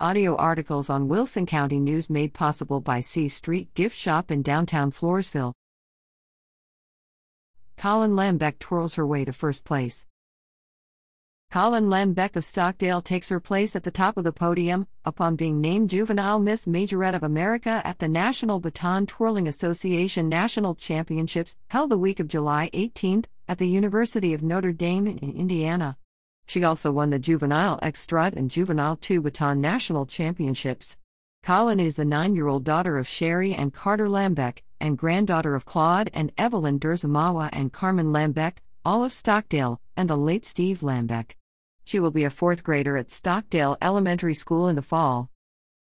Audio articles on Wilson County News made possible by C Street Gift Shop in downtown Floresville. Colin Lambeck twirls her way to first place. Colin Lambeck of Stockdale takes her place at the top of the podium, upon being named Juvenile Miss Majorette of America at the National Baton Twirling Association National Championships, held the week of July 18th, at the University of Notre Dame in Indiana. She also won the Juvenile X Strut and Juvenile 2 Baton National Championships. Colin is the 9-year-old daughter of Sherry and Carter Lambeck, and granddaughter of Claude and Evelyn Derzamawa and Carmen Lambeck, all of Stockdale, and the late Steve Lambeck. She will be a 4th grader at Stockdale Elementary School in the fall.